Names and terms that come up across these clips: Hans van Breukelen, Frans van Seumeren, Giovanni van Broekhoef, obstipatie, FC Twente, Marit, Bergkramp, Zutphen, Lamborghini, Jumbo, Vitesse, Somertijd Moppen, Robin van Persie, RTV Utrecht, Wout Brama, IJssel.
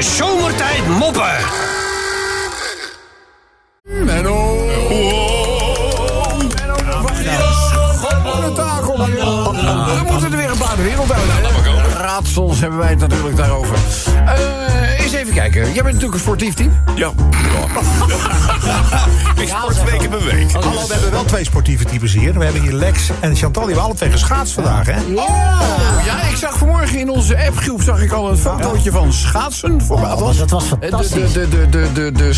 De Zomertijd Moppen. Menno. Dan moeten er weer een paar de wereld uit. Raadsels hebben wij het natuurlijk daarover. Eens even kijken. Jij bent natuurlijk een sportief team. Ja. Ik sport 2 keer per week. Hallo, we hebben wel 2 sportieve types hier. We hebben hier Lex en Chantal. Die hebben alle tegen schaats vandaag, hè? Oh, ja, ik zag vanmorgen in onze appgroep al een fotootje van schaatsen. Voor dat was fantastisch. De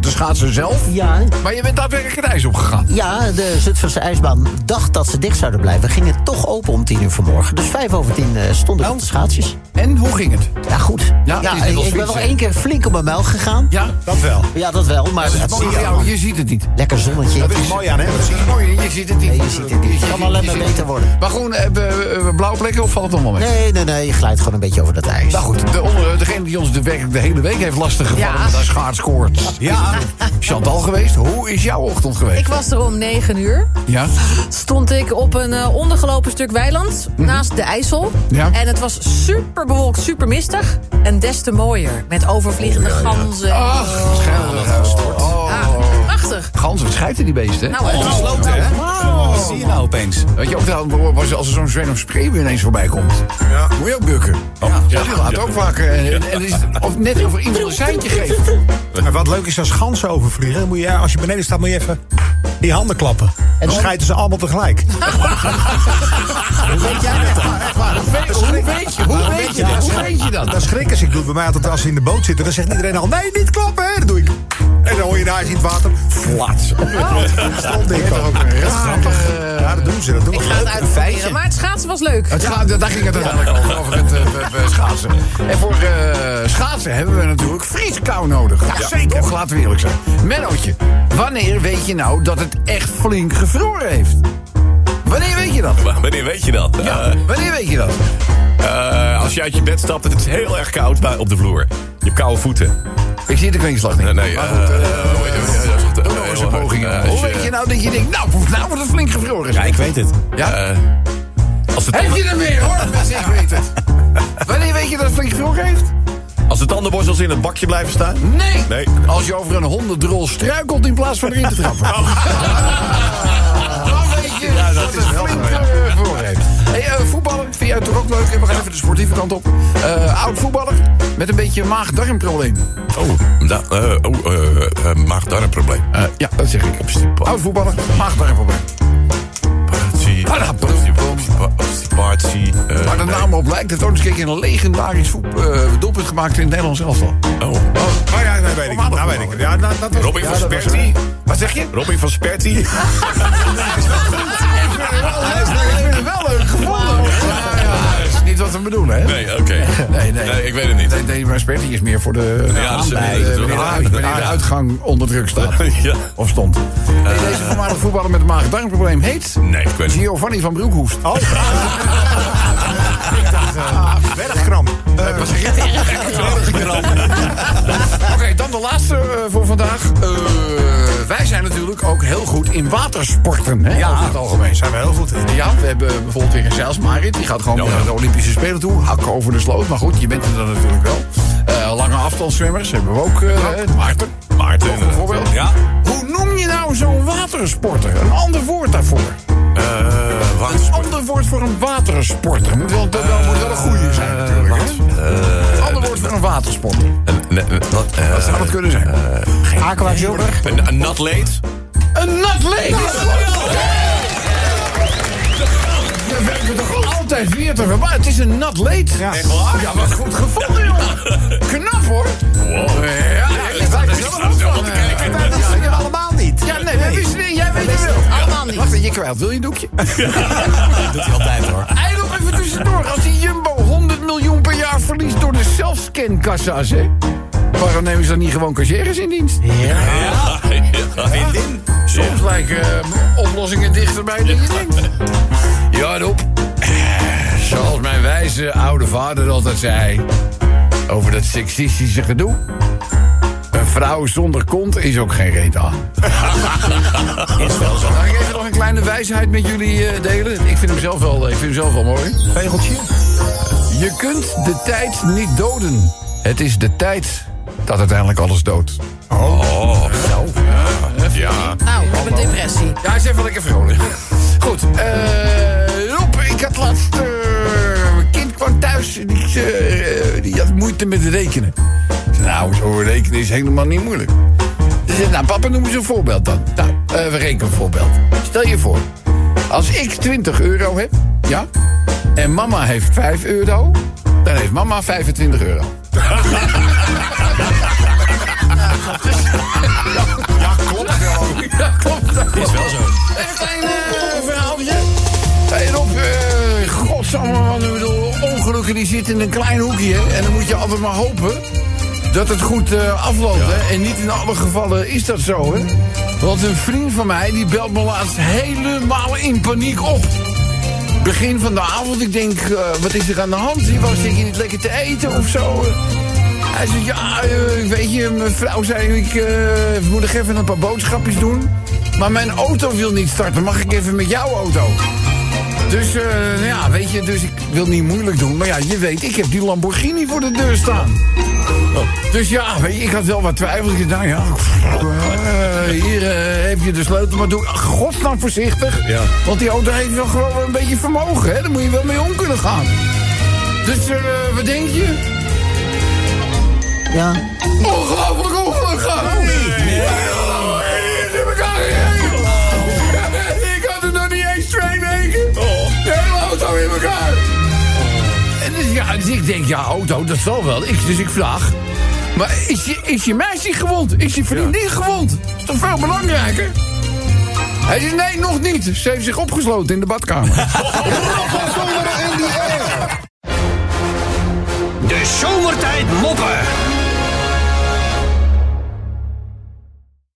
schaatsen zelf. Ja. Maar je bent daadwerkelijk het ijs opgegaan. Ja, de Zutphense ijsbaan dacht dat ze dicht zouden blijven. Gingen toch open om 10 uur vanmorgen. Dus 5 over 10 stonden de schaatsjes. En hoe ging het? Ja, goed. Ja, ik ben wel 1 keer flink op mijn muil gegaan. Ja, dat wel. Ja, dat wel. Maar dat zie je, je ziet het niet. Lekker zonnetje. Dat is mooi aan, hè? Dat zie je mooi in. Je ziet het niet. Nee, je ziet het niet. Het kan alleen maar beter worden. Maar gewoon blauwe plekken of valt het allemaal mee? Nee. Je glijdt gewoon een beetje over dat ijs. Nou goed, degene die ons de hele week heeft lastiggevallen met haar schaatskoorts. Ja. Chantal geweest. Hoe is jouw ochtend geweest? Ik was er om 9 uur. Ja. Stond ik op een ondergelopen stuk weiland naast de IJssel. Ja. En het was super bewolkt, super mistig. En des te mooier. Met overvliegende ganzen. Ach, schijnlijk. Prachtig. Ganzen, wat schijten die beesten? Nou, het is lood, hè? Wow. Dat zie je nou opeens. Weet je, ook als er zo'n zwem of spreeuw ineens voorbij komt. Ja. Moet je ook bukken. Oh. Ja. Die laat ook vaak. En is het, of net over iemand een seintje geven. En wat leuk is als ganzen overvliegen. Moet je, als je beneden staat, moet je even die handen klappen. En dan schijten ze allemaal tegelijk. Hoe weet jij dat dan? Hoe weet je dat? Dan schrikken ze. Ik doe het bij mij altijd als ze in de boot zitten. Dan zegt iedereen al, nee, niet klappen. Dan doe ik. En dan hoor je daar in het water. Flats. Stond ik ook. Grappig. Ja, dat doen ze. Ik ga het uitvijzen. Maar het schaatsen was leuk. Daar ging het uiteindelijk over. Het schaatsen. En voor schaatsen hebben we natuurlijk vrieskou nodig. Ja, zeker. Toch, laten we eerlijk zijn. Mennootje, wanneer weet je nou dat het echt flink gevroren heeft? Wanneer weet je dat? Ja, wanneer weet je dat? Als je uit je bed stapt en het is heel erg koud op de vloer. Je hebt koude voeten. Ik zie de kwinkslag niet. Nee, maar goed. Hoe weet je nou dat je denkt, nou wordt het flink gevroren? Ja, ik weet het. Ja? Heb je er weer, hoor? Ik weet het. Wanneer weet je dat het flink gevroren heeft? Als de tandenborstels in het bakje blijven staan? Nee. Als je over een hondendrol struikelt in plaats van erin te trappen. Ja, dat is wel mooi. Voetballer, vind jij toch ook leuk? We gaan even de sportieve kant op. Oud voetballer met een beetje maag-darmprobleem. Maag-darmprobleem. Ja, dat zeg ik. Oud voetballer, maag-darmprobleem. Obstipatie. Maar de naam op lijkt. Het ooit een legendarisch doelpunt gemaakt in het Nederlands elftal. Weet ik. Ja, dat was Robin van Persie. Wat zeg je? Robin van Persie. Ik vind het wel leuk gevonden. Niet wat we bedoelen, hè? Nee, oké. Nee, ik weet het niet. Nee, maar Spertie is meer voor de wanneer de uitgang onder druk staat. Ja. Of stond. Deze voormalig voetballer met een maag-darmprobleem heet... Nee, ik weet niet. Giovanni van Broekhoef. Oh. Bergkramp. Bergkramp. Oké, dan de laatste voor vandaag. Wij zijn natuurlijk ook heel goed in watersporten. Hè? Ja, over het algemeen zijn we heel goed in. Ja, we hebben bijvoorbeeld weer een zeils Marit. Die gaat gewoon naar de Olympische Spelen toe. Hakken over de sloot. Maar goed, je bent er dan natuurlijk wel. Lange afstandszwemmers hebben we ook. Maarten bijvoorbeeld. Ja. Hoe noem je nou zo'n watersporter? Een ander woord daarvoor. Een ander woord voor een watersporter. Moet wel een goede zijn natuurlijk. Een ander woord voor een watersporter. Wat zou dat kunnen zijn? Aquajumper. Een natleet. Een natleet! We werken toch altijd weer te verbaasd. Het is een natleet. Ja, wat goed gevonden, jongen. Knap, hoor. Wow. Ja, allemaal niet. Ja, nee, we wisten niet. Jij weet het wel. Allemaal niet. Wacht, je kwijt. Wil je een doekje? Dat doet hij altijd, hoor. En nog even tussendoor. Als die Jumbo 100 miljoen per jaar verliest door de zelfscankassa's, hè? Waarom nemen ze dan niet gewoon kassiers in dienst? Ja. Soms lijken oplossingen dichterbij dan je denkt. Ja, op. Zoals mijn wijze oude vader altijd zei... over dat seksistische gedoe... een vrouw zonder kont is ook geen reet aan. Is wel zo. Ga ik even nog een kleine wijsheid met jullie delen? Ik vind hem zelf wel mooi. Pegeltje. Je kunt de tijd niet doden... Het is de tijd dat uiteindelijk alles dood. Oh. Nou. Ja. Nou, ik heb een depressie. Ja, hij is even lekker vrolijk. Goed. Rob, ik had laatst... Mijn kind kwam thuis en die had moeite met rekenen. Nou, zo rekenen is helemaal niet moeilijk. Ze zei, nou papa, noem eens een voorbeeld dan. Nou, we rekenen een voorbeeld. Stel je voor, als ik €20 heb, ja, en mama heeft €5, dan heeft mama €25. Ja, klopt wel. Ja, klopt wel. Is wel zo. Een klein verhaaltje. Hey Rob, godsamme man, ik bedoel, ongelukken die zitten in een klein hoekje. En dan moet je altijd maar hopen dat het goed afloopt. Ja. Hè? En niet in alle gevallen is dat zo, hè. Want een vriend van mij, die belt me laatst helemaal in paniek op. Begin van de avond, ik denk, wat is er aan de hand? Die was denk je niet lekker te eten of zo? Hij zei, ja, weet je, mijn vrouw zei, ik moet nog even een paar boodschapjes doen. Maar mijn auto wil niet starten, mag ik even met jouw auto? Dus, ja, weet je, dus ik wil niet moeilijk doen. Maar ja, je weet, ik heb die Lamborghini voor de deur staan. Dus ja, weet je, ik had wel wat twijfels. Ik dacht, ja, hier heb je de sleutel, maar doe godsnaam voorzichtig. Ja. Want die auto heeft wel gewoon een beetje vermogen, hè. Daar moet je wel mee om kunnen gaan. Dus, wat denk je? Ja. Ongelooflijk ongeluk gehad. Ik had het nog niet eens 2 weken. De hele auto in elkaar. En dus, ja, dus ik denk, ja, auto, dat zal wel. Dus ik vraag. Maar is je meisje gewond? Is je vriendin gewond? Dat is toch veel belangrijker? Hij zei, nee, nog niet. Ze heeft zich opgesloten in de badkamer. De Zomertijd Moppen.